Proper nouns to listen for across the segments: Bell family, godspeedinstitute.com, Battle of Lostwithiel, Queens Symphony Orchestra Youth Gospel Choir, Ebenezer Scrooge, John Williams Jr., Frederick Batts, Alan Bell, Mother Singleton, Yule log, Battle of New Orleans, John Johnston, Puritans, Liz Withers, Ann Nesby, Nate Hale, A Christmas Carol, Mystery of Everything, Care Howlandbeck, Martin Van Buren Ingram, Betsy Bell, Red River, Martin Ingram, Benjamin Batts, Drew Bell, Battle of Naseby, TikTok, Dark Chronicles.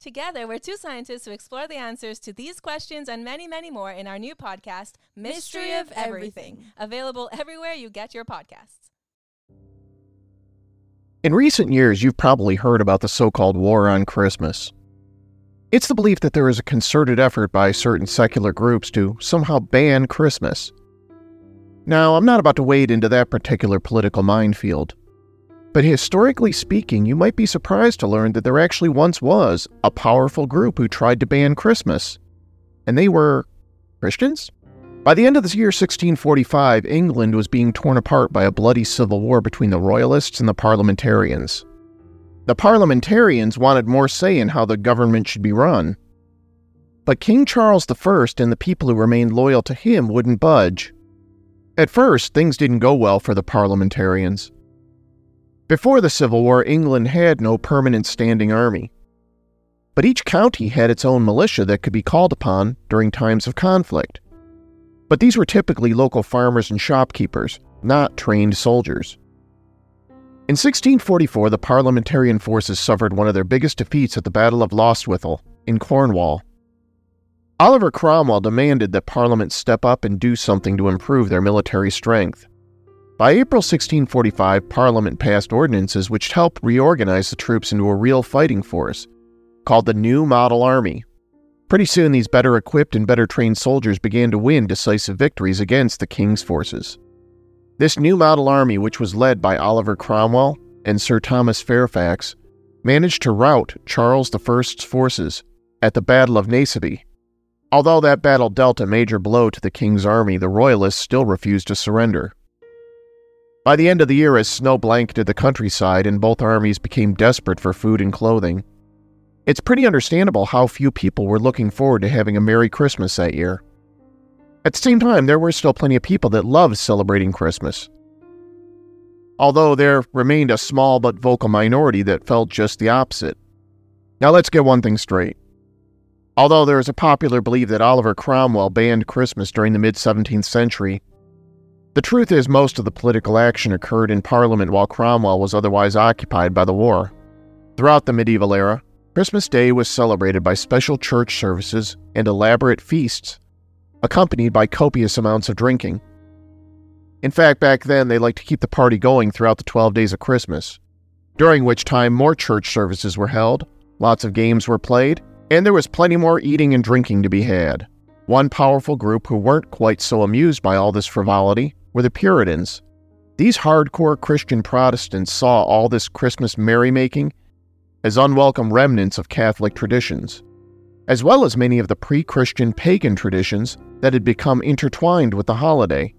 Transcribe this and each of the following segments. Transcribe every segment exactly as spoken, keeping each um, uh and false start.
Together, we're two scientists who explore the answers to these questions and many, many more in our new podcast, Mystery, Mystery of Everything, Everything, available everywhere you get your podcasts. In recent years, you've probably heard about the so-called War on Christmas. It's the belief that there is a concerted effort by certain secular groups to somehow ban Christmas. Now, I'm not about to wade into that particular political minefield. But historically speaking, you might be surprised to learn that there actually once was a powerful group who tried to ban Christmas. And they were Christians? By the end of the year sixteen forty-five, England was being torn apart by a bloody civil war between the Royalists and the Parliamentarians. The Parliamentarians wanted more say in how the government should be run. But King Charles the First and the people who remained loyal to him wouldn't budge. At first, things didn't go well for the Parliamentarians. Before the Civil War, England had no permanent standing army. But each county had its own militia that could be called upon during times of conflict. But these were typically local farmers and shopkeepers, not trained soldiers. In sixteen forty-four, the Parliamentarian forces suffered one of their biggest defeats at the Battle of Lostwithiel in Cornwall. Oliver Cromwell demanded that Parliament step up and do something to improve their military strength. By April sixteen forty-five, Parliament passed ordinances which helped reorganize the troops into a real fighting force, called the New Model Army. Pretty soon, these better equipped and better trained soldiers began to win decisive victories against the King's forces. This New Model Army, which was led by Oliver Cromwell and Sir Thomas Fairfax, managed to rout Charles the First's forces at the Battle of Naseby. Although that battle dealt a major blow to the King's army, the Royalists still refused to surrender. By the end of the year, as snow blanketed the countryside and both armies became desperate for food and clothing, it's pretty understandable how few people were looking forward to having a Merry Christmas that year. At the same time, there were still plenty of people that loved celebrating Christmas. Although there remained a small but vocal minority that felt just the opposite. Now let's get one thing straight. Although there is a popular belief that Oliver Cromwell banned Christmas during the mid-seventeenth century, the truth is most of the political action occurred in Parliament while Cromwell was otherwise occupied by the war. Throughout the medieval era, Christmas Day was celebrated by special church services and elaborate feasts, accompanied by copious amounts of drinking. In fact, back then they liked to keep the party going throughout the twelve days of Christmas, during which time more church services were held, lots of games were played, and there was plenty more eating and drinking to be had. One powerful group who weren't quite so amused by all this frivolity were the Puritans. These hardcore Christian Protestants saw all this Christmas merrymaking as unwelcome remnants of Catholic traditions, as well as many of the pre-Christian pagan traditions that had become intertwined with the holiday.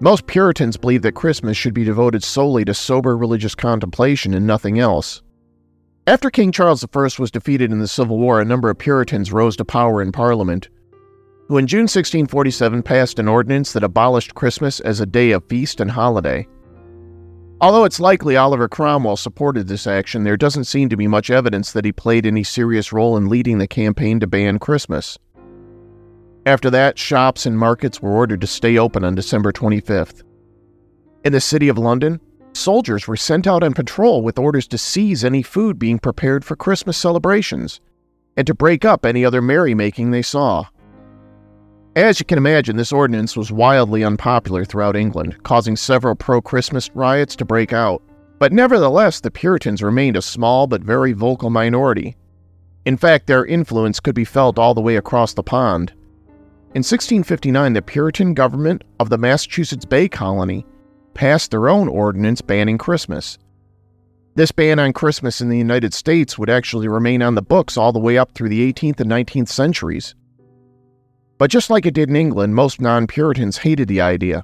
Most Puritans believed that Christmas should be devoted solely to sober religious contemplation and nothing else. After King Charles the First was defeated in the Civil War, a number of Puritans rose to power in Parliament, who in June sixteen forty-seven passed an ordinance that abolished Christmas as a day of feast and holiday. Although it's likely Oliver Cromwell supported this action, there doesn't seem to be much evidence that he played any serious role in leading the campaign to ban Christmas. After that, shops and markets were ordered to stay open on December twenty-fifth. In the city of London, soldiers were sent out on patrol with orders to seize any food being prepared for Christmas celebrations and to break up any other merrymaking they saw. As you can imagine, this ordinance was wildly unpopular throughout England, causing several pro-Christmas riots to break out. But nevertheless, the Puritans remained a small but very vocal minority. In fact, their influence could be felt all the way across the pond. In sixteen fifty-nine, the Puritan government of the Massachusetts Bay Colony passed their own ordinance banning Christmas. This ban on Christmas in the United States would actually remain on the books all the way up through the eighteenth and nineteenth centuries. But just like it did in England, most non-Puritans hated the idea,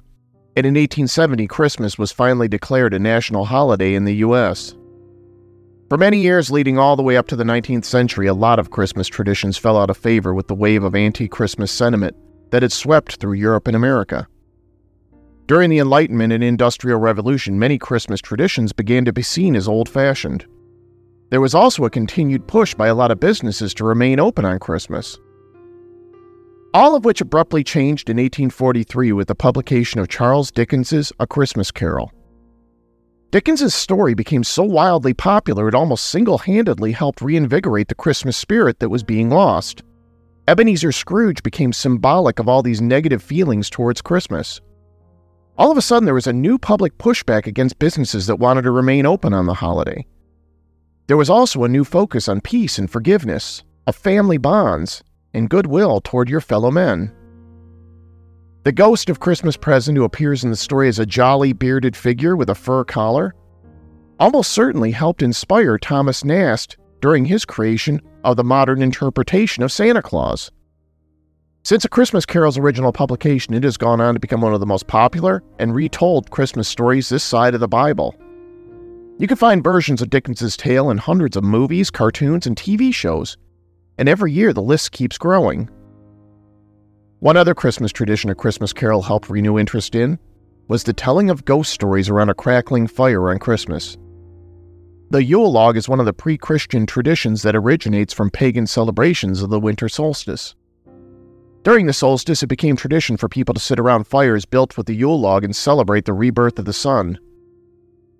and in eighteen seventy, Christmas was finally declared a national holiday in the U S For many years leading all the way up to the nineteenth century, a lot of Christmas traditions fell out of favor with the wave of anti-Christmas sentiment that had swept through Europe and America. During the Enlightenment and Industrial Revolution, many Christmas traditions began to be seen as old-fashioned. There was also a continued push by a lot of businesses to remain open on Christmas. All of which abruptly changed in eighteen forty-three with the publication of Charles Dickens's A Christmas Carol. Dickens's story became so wildly popular it almost single-handedly helped reinvigorate the Christmas spirit that was being lost. Ebenezer Scrooge became symbolic of all these negative feelings towards Christmas. All of a sudden, there was a new public pushback against businesses that wanted to remain open on the holiday. There was also a new focus on peace and forgiveness, of family bonds, and goodwill toward your fellow men. The ghost of Christmas Present, who appears in the story as a jolly bearded figure with a fur collar, almost certainly helped inspire Thomas Nast during his creation of the modern interpretation of Santa Claus. Since A Christmas Carol's original publication, it has gone on to become one of the most popular and retold Christmas stories this side of the Bible. You can find versions of Dickens's tale in hundreds of movies, cartoons, and T V shows, and every year the list keeps growing. One other Christmas tradition A Christmas Carol helped renew interest in was the telling of ghost stories around a crackling fire on Christmas. The Yule log is one of the pre-Christian traditions that originates from pagan celebrations of the winter solstice. During the solstice, it became tradition for people to sit around fires built with the Yule log and celebrate the rebirth of the sun.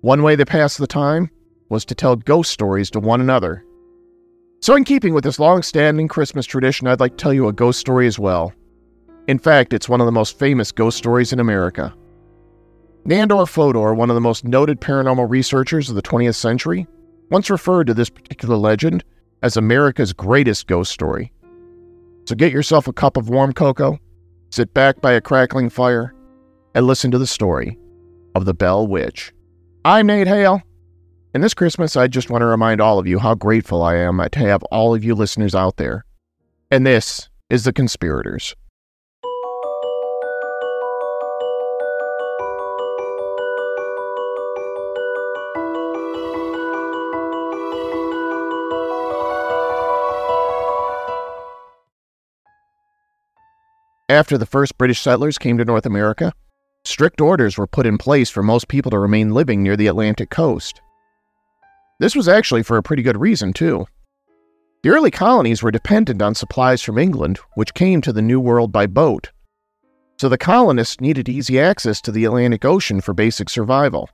One way they passed the time was to tell ghost stories to one another. So in keeping with this long-standing Christmas tradition, I'd like to tell you a ghost story as well. In fact, it's one of the most famous ghost stories in America. Nandor Fodor, one of the most noted paranormal researchers of the twentieth century, once referred to this particular legend as America's greatest ghost story. So get yourself a cup of warm cocoa, sit back by a crackling fire, and listen to the story of the Bell Witch. I'm Nate Hale, and this Christmas I just want to remind all of you how grateful I am to have all of you listeners out there. And this is The Conspirators. After the first British settlers came to North America, strict orders were put in place for most people to remain living near the Atlantic coast. This was actually for a pretty good reason, too. The early colonies were dependent on supplies from England, which came to the New World by boat, so the colonists needed easy access to the Atlantic Ocean for basic survival.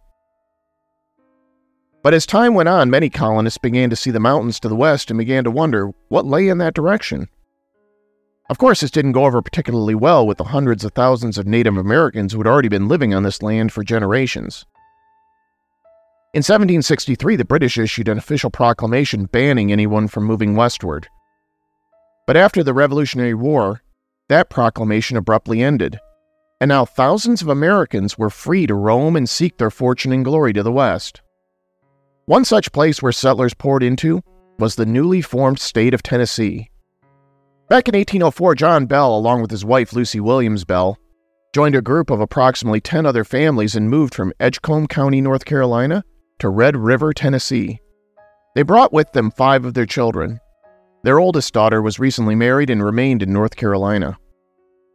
But as time went on, many colonists began to see the mountains to the west and began to wonder what lay in that direction. Of course, this didn't go over particularly well with the hundreds of thousands of Native Americans who had already been living on this land for generations. In seventeen sixty-three, the British issued an official proclamation banning anyone from moving westward. But after the Revolutionary War, that proclamation abruptly ended, and now thousands of Americans were free to roam and seek their fortune and glory to the west. One such place where settlers poured into was the newly formed state of Tennessee. Back in eighteen oh four, John Bell, along with his wife Lucy Williams Bell, joined a group of approximately ten other families and moved from Edgecombe County, North Carolina, to Red River, Tennessee. They brought with them five of their children. Their oldest daughter was recently married and remained in North Carolina.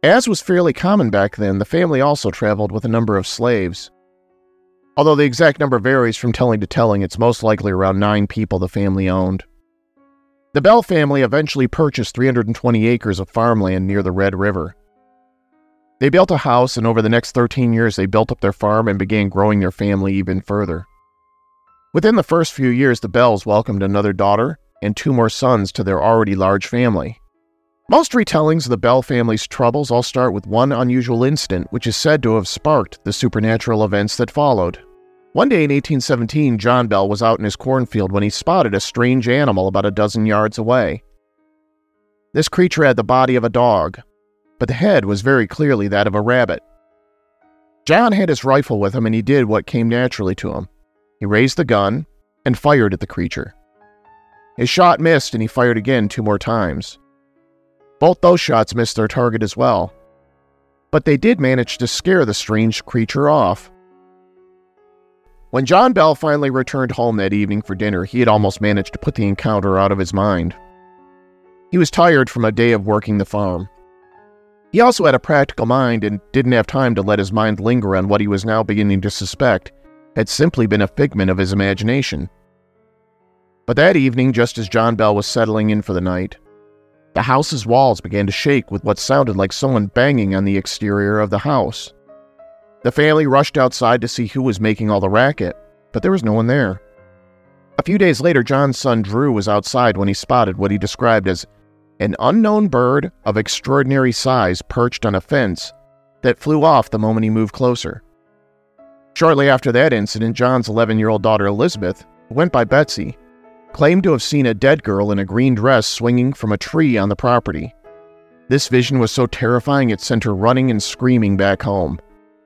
As was fairly common back then, the family also traveled with a number of slaves. Although the exact number varies from telling to telling, it's most likely around nine people the family owned. The Bell family eventually purchased three hundred twenty acres of farmland near the Red River. They built a house, and over the next thirteen years they built up their farm and began growing their family even further. Within the first few years, the Bells welcomed another daughter and two more sons to their already large family. Most retellings of the Bell family's troubles all start with one unusual incident, which is said to have sparked the supernatural events that followed. One day in eighteen seventeen, John Bell was out in his cornfield when he spotted a strange animal about a dozen yards away. This creature had the body of a dog, but the head was very clearly that of a rabbit. John had his rifle with him, and he did what came naturally to him. He raised the gun and fired at the creature. His shot missed, and he fired again two more times. Both those shots missed their target as well, but they did manage to scare the strange creature off. When John Bell finally returned home that evening for dinner, he had almost managed to put the encounter out of his mind. He was tired from a day of working the farm. He also had a practical mind and didn't have time to let his mind linger on what he was now beginning to suspect had simply been a figment of his imagination. But that evening, just as John Bell was settling in for the night, the house's walls began to shake with what sounded like someone banging on the exterior of the house. The family rushed outside to see who was making all the racket, but there was no one there. A few days later, John's son Drew was outside when he spotted what he described as an unknown bird of extraordinary size perched on a fence that flew off the moment he moved closer. Shortly after that incident, John's eleven-year-old daughter Elizabeth, who went by Betsy, claimed to have seen a dead girl in a green dress swinging from a tree on the property. This vision was so terrifying it sent her running and screaming back home,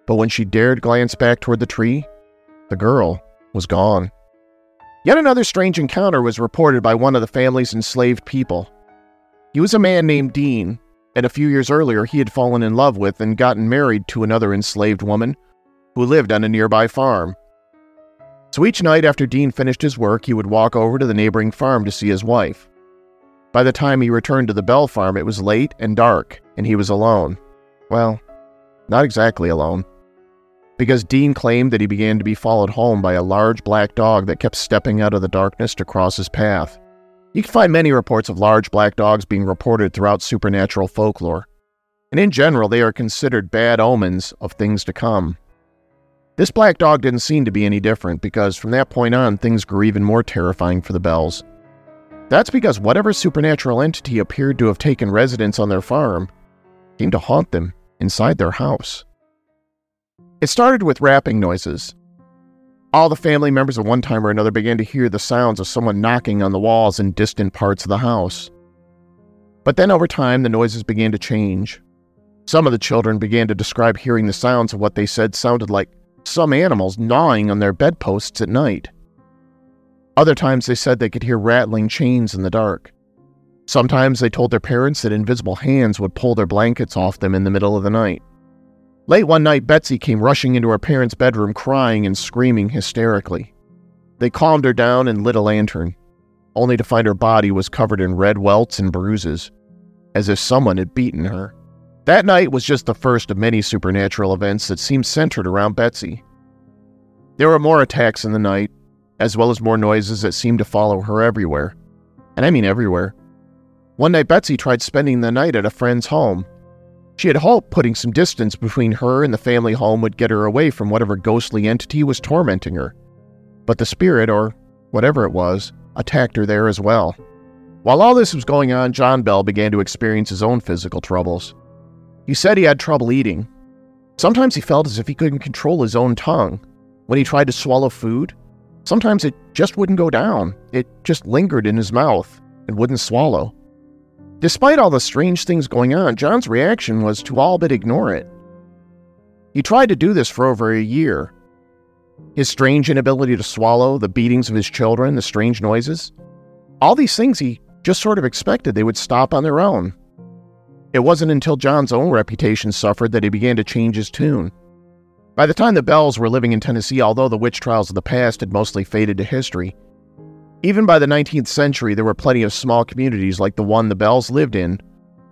but when she dared glance back toward the tree, the girl was gone. Yet another strange encounter was reported by one of the family's enslaved people. He was a man named Dean, and a few years earlier he had fallen in love with and gotten married to another enslaved woman who lived on a nearby farm. So each night after Dean finished his work, he would walk over to the neighboring farm to see his wife. By the time he returned to the Bell farm, it was late and dark, and he was alone. Well, not exactly alone, because Dean claimed that he began to be followed home by a large black dog that kept stepping out of the darkness to cross his path. You can find many reports of large black dogs being reported throughout supernatural folklore, and in general they are considered bad omens of things to come. This black dog didn't seem to be any different, because from that point on, things grew even more terrifying for the Bells. That's because whatever supernatural entity appeared to have taken residence on their farm seemed to haunt them inside their house. It started with rapping noises. All the family members at one time or another began to hear the sounds of someone knocking on the walls in distant parts of the house. But then over time, the noises began to change. Some of the children began to describe hearing the sounds of what they said sounded like some animals gnawing on their bedposts at night. Other times they said they could hear rattling chains in the dark. Sometimes they told their parents that invisible hands would pull their blankets off them in the middle of the night. Late one night, Betsy came rushing into her parents' bedroom crying and screaming hysterically. They calmed her down and lit a lantern, only to find her body was covered in red welts and bruises, as if someone had beaten her. That night was just the first of many supernatural events that seemed centered around Betsy. There were more attacks in the night, as well as more noises that seemed to follow her everywhere. And I mean everywhere. One night Betsy tried spending the night at a friend's home. She had hoped putting some distance between her and the family home would get her away from whatever ghostly entity was tormenting her. But the spirit, or whatever it was, attacked her there as well. While all this was going on, John Bell began to experience his own physical troubles. He said he had trouble eating. Sometimes he felt as if he couldn't control his own tongue. When he tried to swallow food, sometimes it just wouldn't go down. It just lingered in his mouth and wouldn't swallow. Despite all the strange things going on, John's reaction was to all but ignore it. He tried to do this for over a year. His strange inability to swallow, the beatings of his children, the strange noises, all these things he just sort of expected they would stop on their own. It wasn't until John's own reputation suffered that he began to change his tune. By the time the Bells were living in Tennessee, although the witch trials of the past had mostly faded to history, even by the nineteenth century there were plenty of small communities like the one the Bells lived in,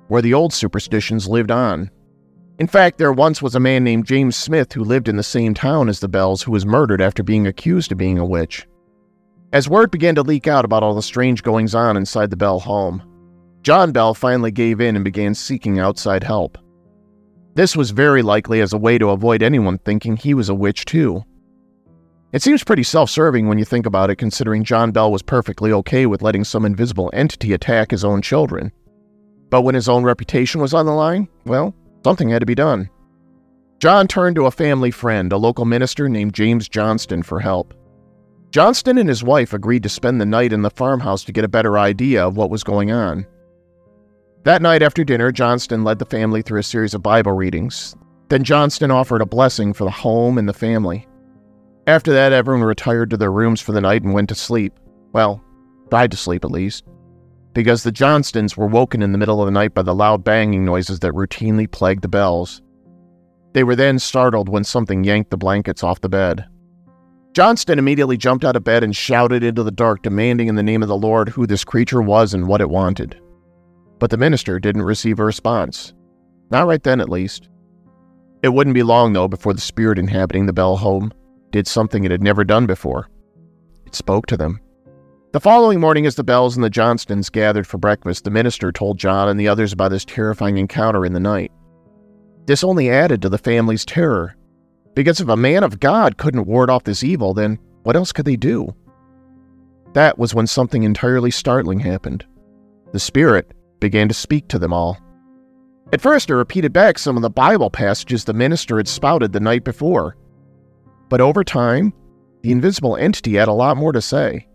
where the old superstitions lived on. In fact, there once was a man named James Smith who lived in the same town as the Bells, who was murdered after being accused of being a witch. As word began to leak out about all the strange goings-on inside the Bell home, John Bell finally gave in and began seeking outside help. This was very likely as a way to avoid anyone thinking he was a witch too. It seems pretty self-serving when you think about it, considering John Bell was perfectly okay with letting some invisible entity attack his own children. But when his own reputation was on the line, well, something had to be done. John turned to a family friend, a local minister named James Johnston, for help. Johnston and his wife agreed to spend the night in the farmhouse to get a better idea of what was going on. That night after dinner, Johnston led the family through a series of Bible readings. Then Johnston offered a blessing for the home and the family. After that, everyone retired to their rooms for the night and went to sleep. Well, tried to sleep at least, because the Johnstons were woken in the middle of the night by the loud banging noises that routinely plagued the Bells. They were then startled when something yanked the blankets off the bed. Johnston immediately jumped out of bed and shouted into the dark, demanding in the name of the Lord who this creature was and what it wanted. But the minister didn't receive a response. Not right then, at least. It wouldn't be long, though, before the spirit inhabiting the Bell home did something it had never done before. It spoke to them. The following morning, as the Bells and the Johnstons gathered for breakfast, the minister told John and the others about his terrifying encounter in the night. This only added to the family's terror, because if a man of God couldn't ward off this evil, then what else could they do? That was when something entirely startling happened. The spirit began to speak to them all. At first, it repeated back some of the Bible passages the minister had spouted the night before. But over time, the invisible entity had a lot more to say.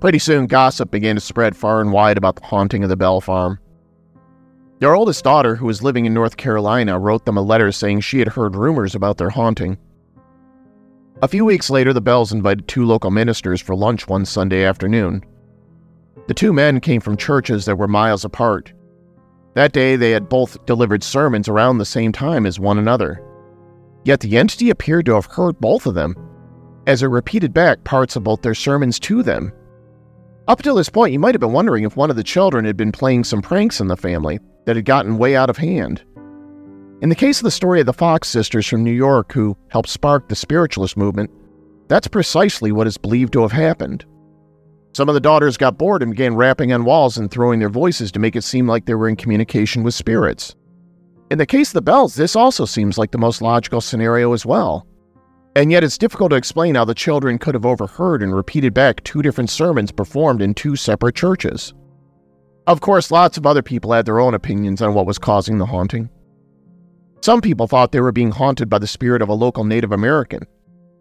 Pretty soon, gossip began to spread far and wide about the haunting of the Bell farm. Their oldest daughter, who was living in North Carolina, wrote them a letter saying she had heard rumors about their haunting. A few weeks later, the Bells invited two local ministers for lunch one Sunday afternoon. The two men came from churches that were miles apart. That day, they had both delivered sermons around the same time as one another. Yet the entity appeared to have heard both of them, as it repeated back parts of both their sermons to them. Up till this point, you might have been wondering if one of the children had been playing some pranks on the family that had gotten way out of hand. In the case of the story of the Fox sisters from New York who helped spark the spiritualist movement, that's precisely what is believed to have happened. Some of the daughters got bored and began rapping on walls and throwing their voices to make it seem like they were in communication with spirits. In the case of the Bells, this also seems like the most logical scenario as well. And yet it's difficult to explain how the children could have overheard and repeated back two different sermons performed in two separate churches. Of course, lots of other people had their own opinions on what was causing the haunting. Some people thought they were being haunted by the spirit of a local Native American,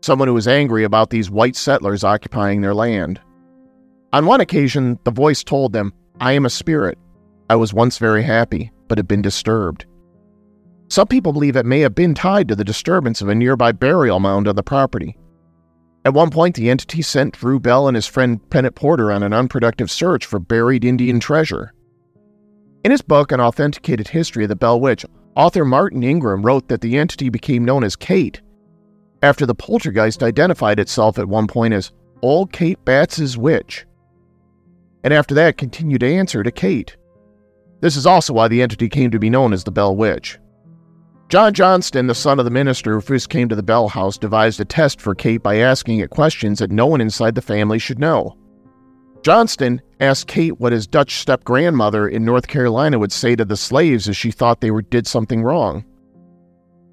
someone who was angry about these white settlers occupying their land. On one occasion, the voice told them, "I am a spirit. I was once very happy, but have been disturbed." Some people believe it may have been tied to the disturbance of a nearby burial mound on the property. At one point, the entity sent Drew Bell and his friend Pennant Porter on an unproductive search for buried Indian treasure. In his book, An Authenticated History of the Bell Witch, author Martin Ingram wrote that the entity became known as Kate, after the poltergeist identified itself at one point as Old Kate Batts' Witch, and after that continued to answer to Kate. This is also why the entity came to be known as the Bell Witch. John Johnston, the son of the minister who first came to the Bell house, devised a test for Kate by asking it questions that no one inside the family should know. Johnston asked Kate what his Dutch step-grandmother in North Carolina would say to the slaves if she thought they were, did something wrong.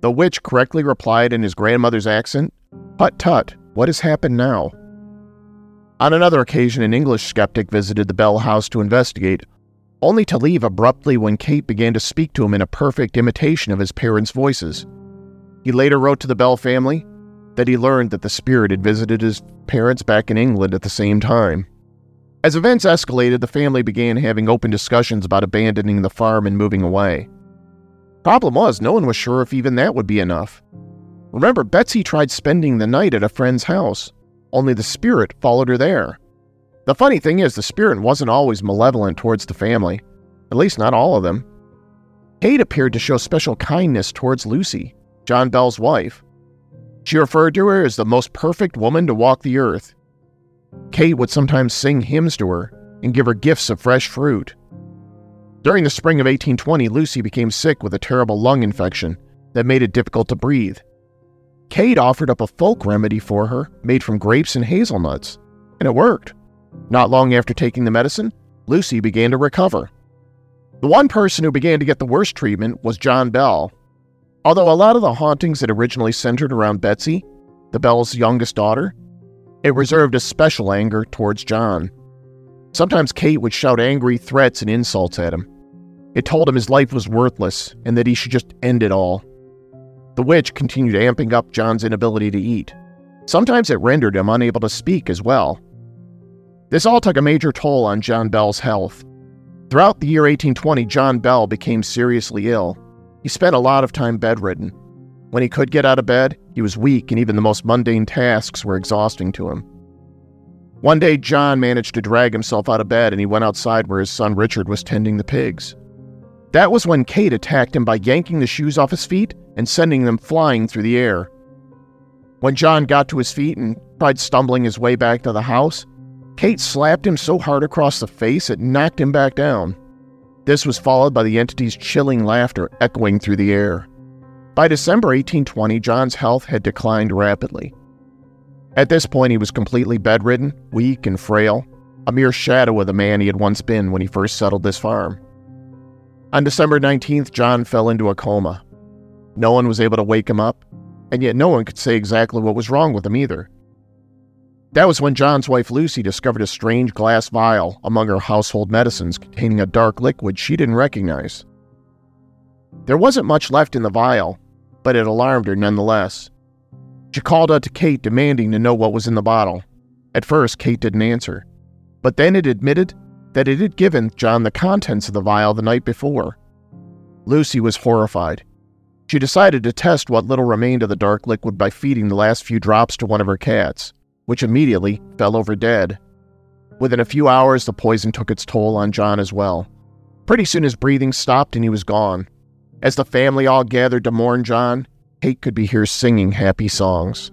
The witch correctly replied in his grandmother's accent, "Hut tut, what has happened now?" On another occasion, an English skeptic visited the Bell house to investigate, only to leave abruptly when Kate began to speak to him in a perfect imitation of his parents' voices. He later wrote to the Bell family that he learned that the spirit had visited his parents back in England at the same time. As events escalated, the family began having open discussions about abandoning the farm and moving away. Problem was, no one was sure if even that would be enough. Remember, Betsy tried spending the night at a friend's house. Only the spirit followed her there. The funny thing is, the spirit wasn't always malevolent towards the family, at least not all of them. Kate appeared to show special kindness towards Lucy, John Bell's wife. She referred to her as the most perfect woman to walk the earth. Kate would sometimes sing hymns to her and give her gifts of fresh fruit. During the spring of eighteen twenty, Lucy became sick with a terrible lung infection that made it difficult to breathe. Kate offered up a folk remedy for her, made from grapes and hazelnuts, and it worked. Not long after taking the medicine, Lucy began to recover. The one person who began to get the worst treatment was John Bell. Although a lot of the hauntings had originally centered around Betsy, the Bell's youngest daughter, it reserved a special anger towards John. Sometimes Kate would shout angry threats and insults at him. It told him his life was worthless and that he should just end it all. The witch continued amping up John's inability to eat. Sometimes it rendered him unable to speak as well. This all took a major toll on John Bell's health. Throughout the year eighteen twenty, John Bell became seriously ill. He spent a lot of time bedridden. When he could get out of bed, he was weak, and even the most mundane tasks were exhausting to him. One day, John managed to drag himself out of bed, and he went outside where his son Richard was tending the pigs. That was when Kate attacked him by yanking the shoes off his feet and sending them flying through the air. When John got to his feet and tried stumbling his way back to the house, Kate slapped him so hard across the face it knocked him back down. This was followed by the entity's chilling laughter echoing through the air. By December eighteen twenty, John's health had declined rapidly. At this point, he was completely bedridden, weak, and frail, a mere shadow of the man he had once been when he first settled this farm. On December nineteenth, John fell into a coma. No one was able to wake him up, and yet no one could say exactly what was wrong with him either. That was when John's wife Lucy discovered a strange glass vial among her household medicines containing a dark liquid she didn't recognize. There wasn't much left in the vial, but it alarmed her nonetheless. She called out to Kate, demanding to know what was in the bottle. At first, Kate didn't answer, but then it admitted that it had given John the contents of the vial the night before. Lucy was horrified. She decided to test what little remained of the dark liquid by feeding the last few drops to one of her cats, which immediately fell over dead. Within a few hours, the poison took its toll on John as well. Pretty soon his breathing stopped and he was gone. As the family all gathered to mourn John, Kate could be heard singing happy songs.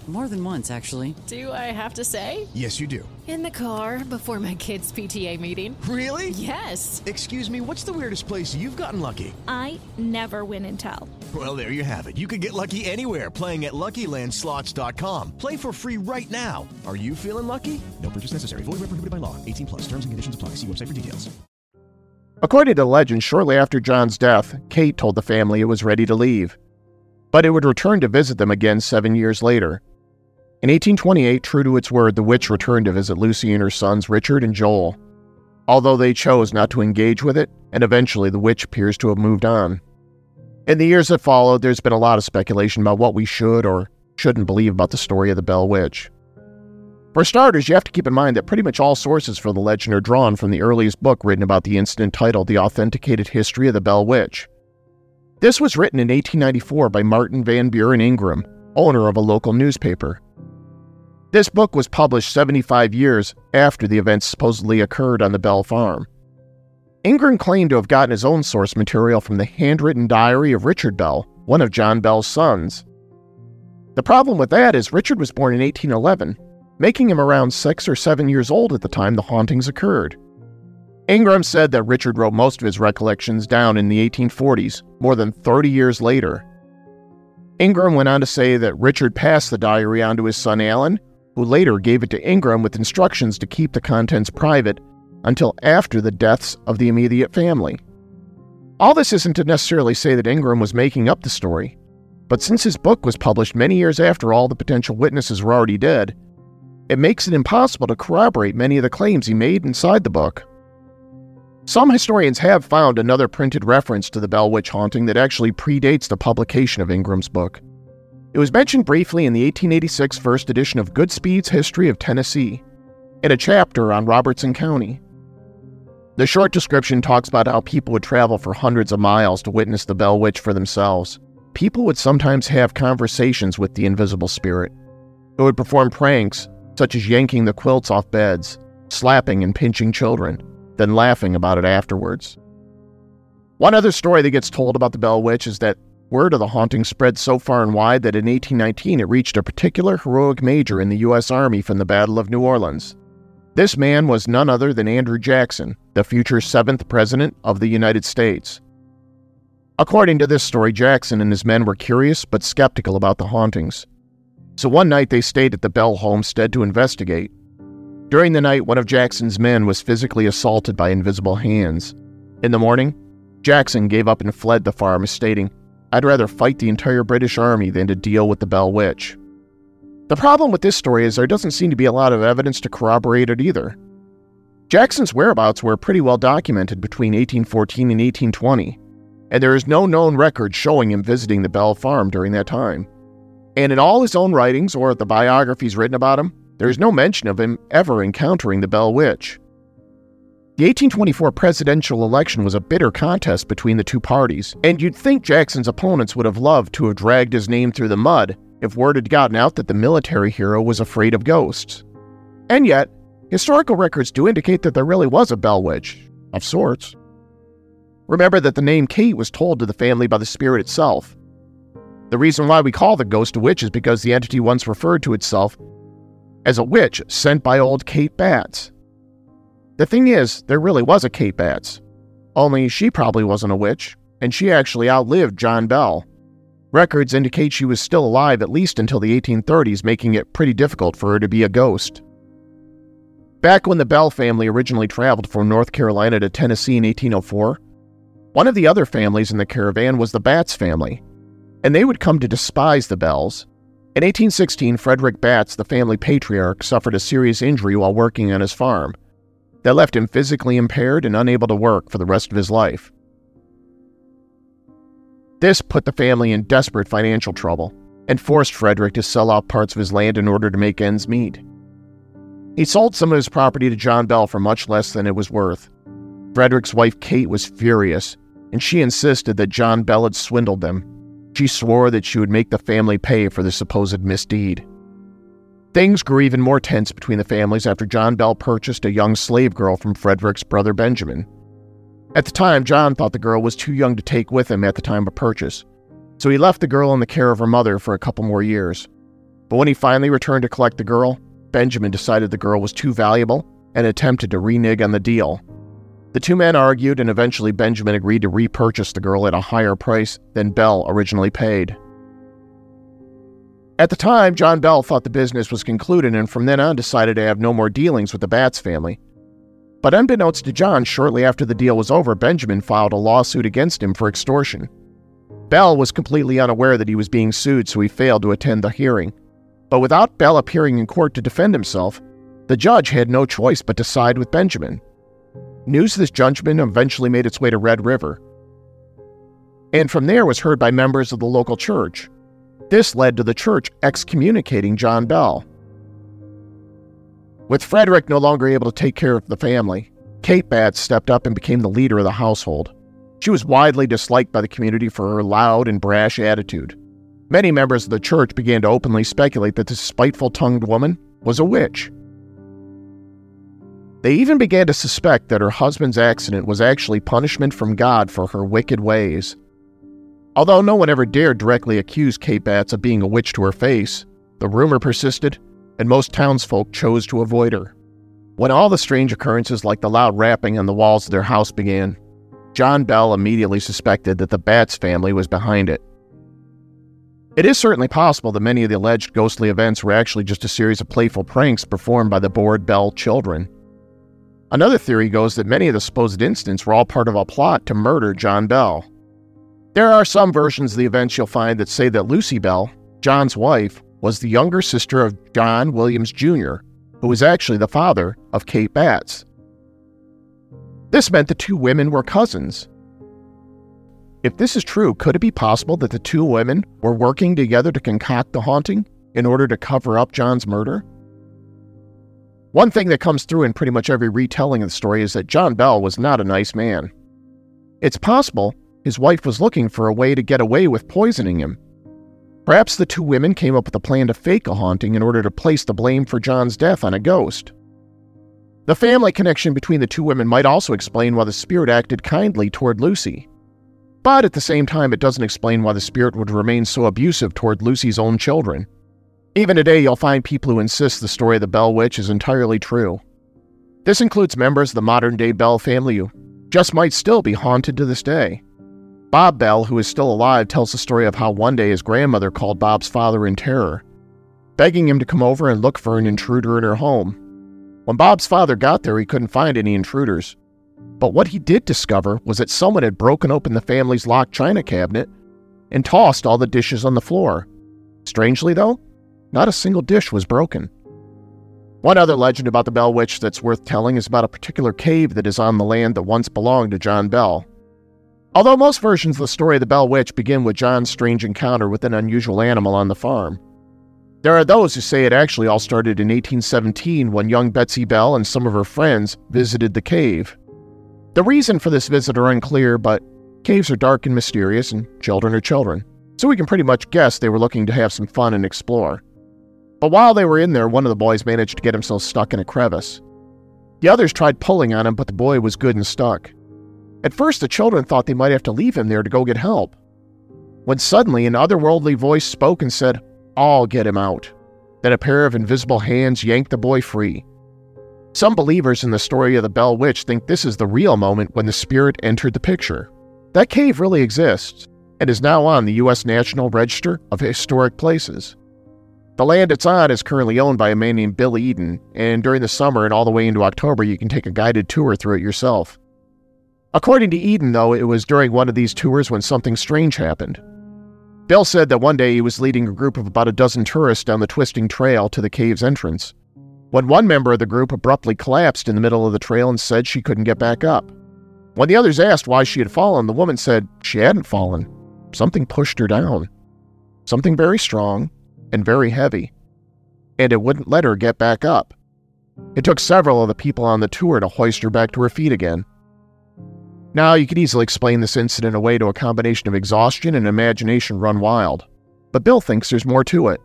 More than once, actually. Do I have to say? Yes, you do. In the car, before my kids' P T A meeting. Really? Yes. Excuse me, what's the weirdest place you've gotten lucky? I never win and tell. Well, there you have it. You can get lucky anywhere, playing at Lucky Land Slots dot com. Play for free right now. Are you feeling lucky? No purchase necessary. Void where prohibited by law. eighteen plus. Terms and conditions apply. See website for details. According to legend, shortly after John's death, Kate told the family it was ready to leave, but it would return to visit them again seven years later. In eighteen twenty-eight, true to its word, the witch returned to visit Lucy and her sons Richard and Joel, although they chose not to engage with it, and eventually the witch appears to have moved on. In the years that followed, there's been a lot of speculation about what we should or shouldn't believe about the story of the Bell Witch. For starters, you have to keep in mind that pretty much all sources for the legend are drawn from the earliest book written about the incident titled The Authenticated History of the Bell Witch. This was written in eighteen ninety-four by Martin Van Buren Ingram, owner of a local newspaper. This book was published seventy-five years after the events supposedly occurred on the Bell Farm. Ingram claimed to have gotten his own source material from the handwritten diary of Richard Bell, one of John Bell's sons. The problem with that is Richard was born in eighteen eleven, making him around six or seven years old at the time the hauntings occurred. Ingram said that Richard wrote most of his recollections down in the eighteen forties, more than thirty years later. Ingram went on to say that Richard passed the diary on to his son Alan, who later gave it to Ingram with instructions to keep the contents private until after the deaths of the immediate family. All this isn't to necessarily say that Ingram was making up the story, but since his book was published many years after all the potential witnesses were already dead, it makes it impossible to corroborate many of the claims he made inside the book. Some historians have found another printed reference to the Bell Witch haunting that actually predates the publication of Ingram's book. It was mentioned briefly in the eighteen eighty-six first edition of Goodspeed's History of Tennessee, in a chapter on Robertson County. The short description talks about how people would travel for hundreds of miles to witness the Bell Witch for themselves. People would sometimes have conversations with the invisible spirit. It would perform pranks, such as yanking the quilts off beds, slapping and pinching children, then laughing about it afterwards. One other story that gets told about the Bell Witch is that word of the haunting spread so far and wide that in eighteen nineteen it reached a particular heroic major in the U S Army from the Battle of New Orleans. This man was none other than Andrew Jackson, the future seventh President of the United States. According to this story, Jackson and his men were curious but skeptical about the hauntings. So one night they stayed at the Bell homestead to investigate. During the night, one of Jackson's men was physically assaulted by invisible hands. In the morning, Jackson gave up and fled the farm, stating, "I'd rather fight the entire British Army than to deal with the Bell Witch." The problem with this story is there doesn't seem to be a lot of evidence to corroborate it either. Jackson's whereabouts were pretty well documented between eighteen fourteen and eighteen twenty, and there is no known record showing him visiting the Bell farm during that time. And in all his own writings or the biographies written about him, there is no mention of him ever encountering the Bell Witch. The eighteen twenty-four presidential election was a bitter contest between the two parties, and you'd think Jackson's opponents would have loved to have dragged his name through the mud if word had gotten out that the military hero was afraid of ghosts. And yet, historical records do indicate that there really was a Bell Witch, of sorts. Remember that the name Kate was told to the family by the spirit itself. The reason why we call the ghost a witch is because the entity once referred to itself as a witch sent by old Kate Batts. The thing is, there really was a Kate Batts, only she probably wasn't a witch, and she actually outlived John Bell. Records indicate she was still alive at least until the eighteen thirties, making it pretty difficult for her to be a ghost. Back when the Bell family originally traveled from North Carolina to Tennessee in eighteen oh four, one of the other families in the caravan was the Batts family, and they would come to despise the Bells. In eighteen sixteen, Frederick Batts, the family patriarch, suffered a serious injury while working on his farm. That left him physically impaired and unable to work for the rest of his life. This put the family in desperate financial trouble and forced Frederick to sell off parts of his land in order to make ends meet. He sold some of his property to John Bell for much less than it was worth. Frederick's wife Kate was furious, and she insisted that John Bell had swindled them. She swore that she would make the family pay for the supposed misdeed. Things grew even more tense between the families after John Bell purchased a young slave girl from Frederick's brother Benjamin. At the time, John thought the girl was too young to take with him at the time of purchase, so he left the girl in the care of her mother for a couple more years. But when he finally returned to collect the girl, Benjamin decided the girl was too valuable and attempted to renege on the deal. The two men argued, and eventually Benjamin agreed to repurchase the girl at a higher price than Bell originally paid. At the time, John Bell thought the business was concluded and from then on decided to have no more dealings with the Batts family. But unbeknownst to John, shortly after the deal was over, Benjamin filed a lawsuit against him for extortion. Bell was completely unaware that he was being sued, so he failed to attend the hearing. But without Bell appearing in court to defend himself, the judge had no choice but to side with Benjamin. News of this judgment eventually made its way to Red River, and from there was heard by members of the local church. This led to the church excommunicating John Bell. With Frederick no longer able to take care of the family, Kate Batts stepped up and became the leader of the household. She was widely disliked by the community for her loud and brash attitude. Many members of the church began to openly speculate that this spiteful-tongued woman was a witch. They even began to suspect that her husband's accident was actually punishment from God for her wicked ways. Although no one ever dared directly accuse Kate Batts of being a witch to her face, the rumor persisted, and most townsfolk chose to avoid her. When all the strange occurrences like the loud rapping on the walls of their house began, John Bell immediately suspected that the Batts family was behind it. It is certainly possible that many of the alleged ghostly events were actually just a series of playful pranks performed by the bored Bell children. Another theory goes that many of the supposed incidents were all part of a plot to murder John Bell. There are some versions of the events you'll find that say that Lucy Bell, John's wife, was the younger sister of John Williams Junior, who was actually the father of Kate Batts. This meant the two women were cousins. If this is true, could it be possible that the two women were working together to concoct the haunting in order to cover up John's murder? One thing that comes through in pretty much every retelling of the story is that John Bell was not a nice man. It's possible his wife was looking for a way to get away with poisoning him. Perhaps the two women came up with a plan to fake a haunting in order to place the blame for John's death on a ghost. The family connection between the two women might also explain why the spirit acted kindly toward Lucy. But at the same time, it doesn't explain why the spirit would remain so abusive toward Lucy's own children. Even today, you'll find people who insist the story of the Bell Witch is entirely true. This includes members of the modern-day Bell family who just might still be haunted to this day. Bob Bell, who is still alive, tells the story of how one day his grandmother called Bob's father in terror, begging him to come over and look for an intruder in her home. When Bob's father got there, he couldn't find any intruders. But what he did discover was that someone had broken open the family's locked china cabinet and tossed all the dishes on the floor. Strangely, though, Not a single dish was broken. One other legend about the Bell Witch that's worth telling is about a particular cave that is on the land that once belonged to John Bell. Although most versions of the story of the Bell Witch begin with John's strange encounter with an unusual animal on the farm. There are those who say it actually all started in eighteen seventeen when young Betsy Bell and some of her friends visited the cave. The reason for this visit are unclear, but caves are dark and mysterious, and children are children, so we can pretty much guess they were looking to have some fun and explore. But while they were in there, one of the boys managed to get himself stuck in a crevice. The others tried pulling on him, but the boy was good and stuck. At first, the children thought they might have to leave him there to go get help, when suddenly an otherworldly voice spoke and said, "I'll get him out." Then a pair of invisible hands yanked the boy free. Some believers in the story of the Bell Witch think this is the real moment when the spirit entered the picture. That cave really exists, and is now on the U S National Register of Historic Places. The land it's on is currently owned by a man named Bill Eden, and during the summer and all the way into October, you can take a guided tour through it yourself. According to Eden, though, it was during one of these tours when something strange happened. Bill said that one day he was leading a group of about a dozen tourists down the twisting trail to the cave's entrance, when one member of the group abruptly collapsed in the middle of the trail and said she couldn't get back up. When the others asked why she had fallen, the woman said she hadn't fallen. Something pushed her down. Something very strong and very heavy. And it wouldn't let her get back up. It took several of the people on the tour to hoist her back to her feet again. Now, you could easily explain this incident away to a combination of exhaustion and imagination run wild. But Bill thinks there's more to it.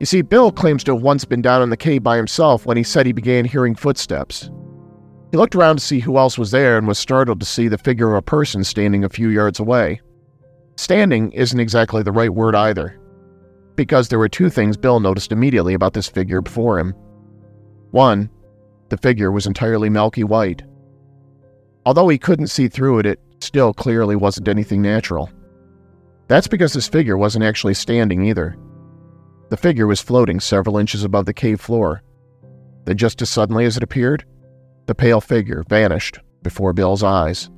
You see, Bill claims to have once been down in the cave by himself when he said he began hearing footsteps. He looked around to see who else was there and was startled to see the figure of a person standing a few yards away. Standing isn't exactly the right word either, because there were two things Bill noticed immediately about this figure before him. One, the figure was entirely milky white. Although he couldn't see through it, it still clearly wasn't anything natural. That's because this figure wasn't actually standing either. The figure was floating several inches above the cave floor. Then just as suddenly as it appeared, the pale figure vanished before Bill's eyes.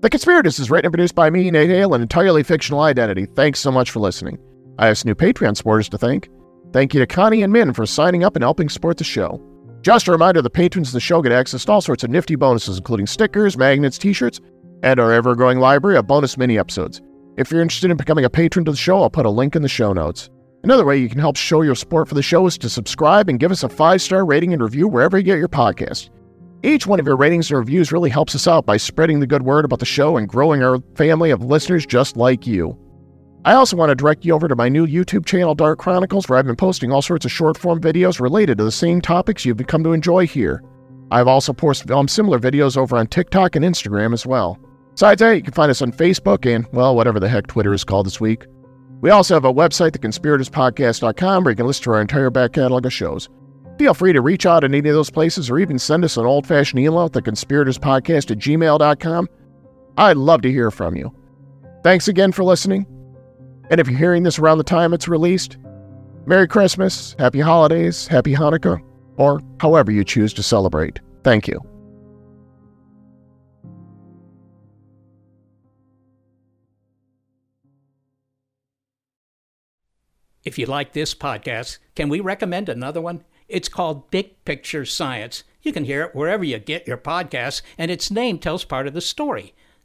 The Conspirators is written and produced by me, Nate Hale, an entirely fictional identity. Thanks so much for listening. I have some new Patreon supporters to thank. Thank you to Connie and Min for signing up and helping support the show. Just a reminder, the patrons of the show get access to all sorts of nifty bonuses, including stickers, magnets, t-shirts, and our ever-growing library of bonus mini-episodes. If you're interested in becoming a patron to the show, I'll put a link in the show notes. Another way you can help show your support for the show is to subscribe and give us a five-star rating and review wherever you get your podcast. Each one of your ratings and reviews really helps us out by spreading the good word about the show and growing our family of listeners just like you. I also want to direct you over to my new YouTube channel, Dark Chronicles, where I've been posting all sorts of short-form videos related to the same topics you've come to enjoy here. I've also posted um, similar videos over on TikTok and Instagram as well. Besides that, you can find us on Facebook and, well, whatever the heck Twitter is called this week. We also have a website, the conspirators podcast dot com, where you can listen to our entire back catalog of shows. Feel free to reach out in any of those places or even send us an old-fashioned email at the conspirators podcast at gmail dot com. I'd love to hear from you. Thanks again for listening. And if you're hearing this around the time it's released, Merry Christmas, Happy Holidays, Happy Hanukkah, or however you choose to celebrate. Thank you. If you like this podcast, can we recommend another one? It's called Big Picture Science. You can hear it wherever you get your podcasts, and its name tells part of the story.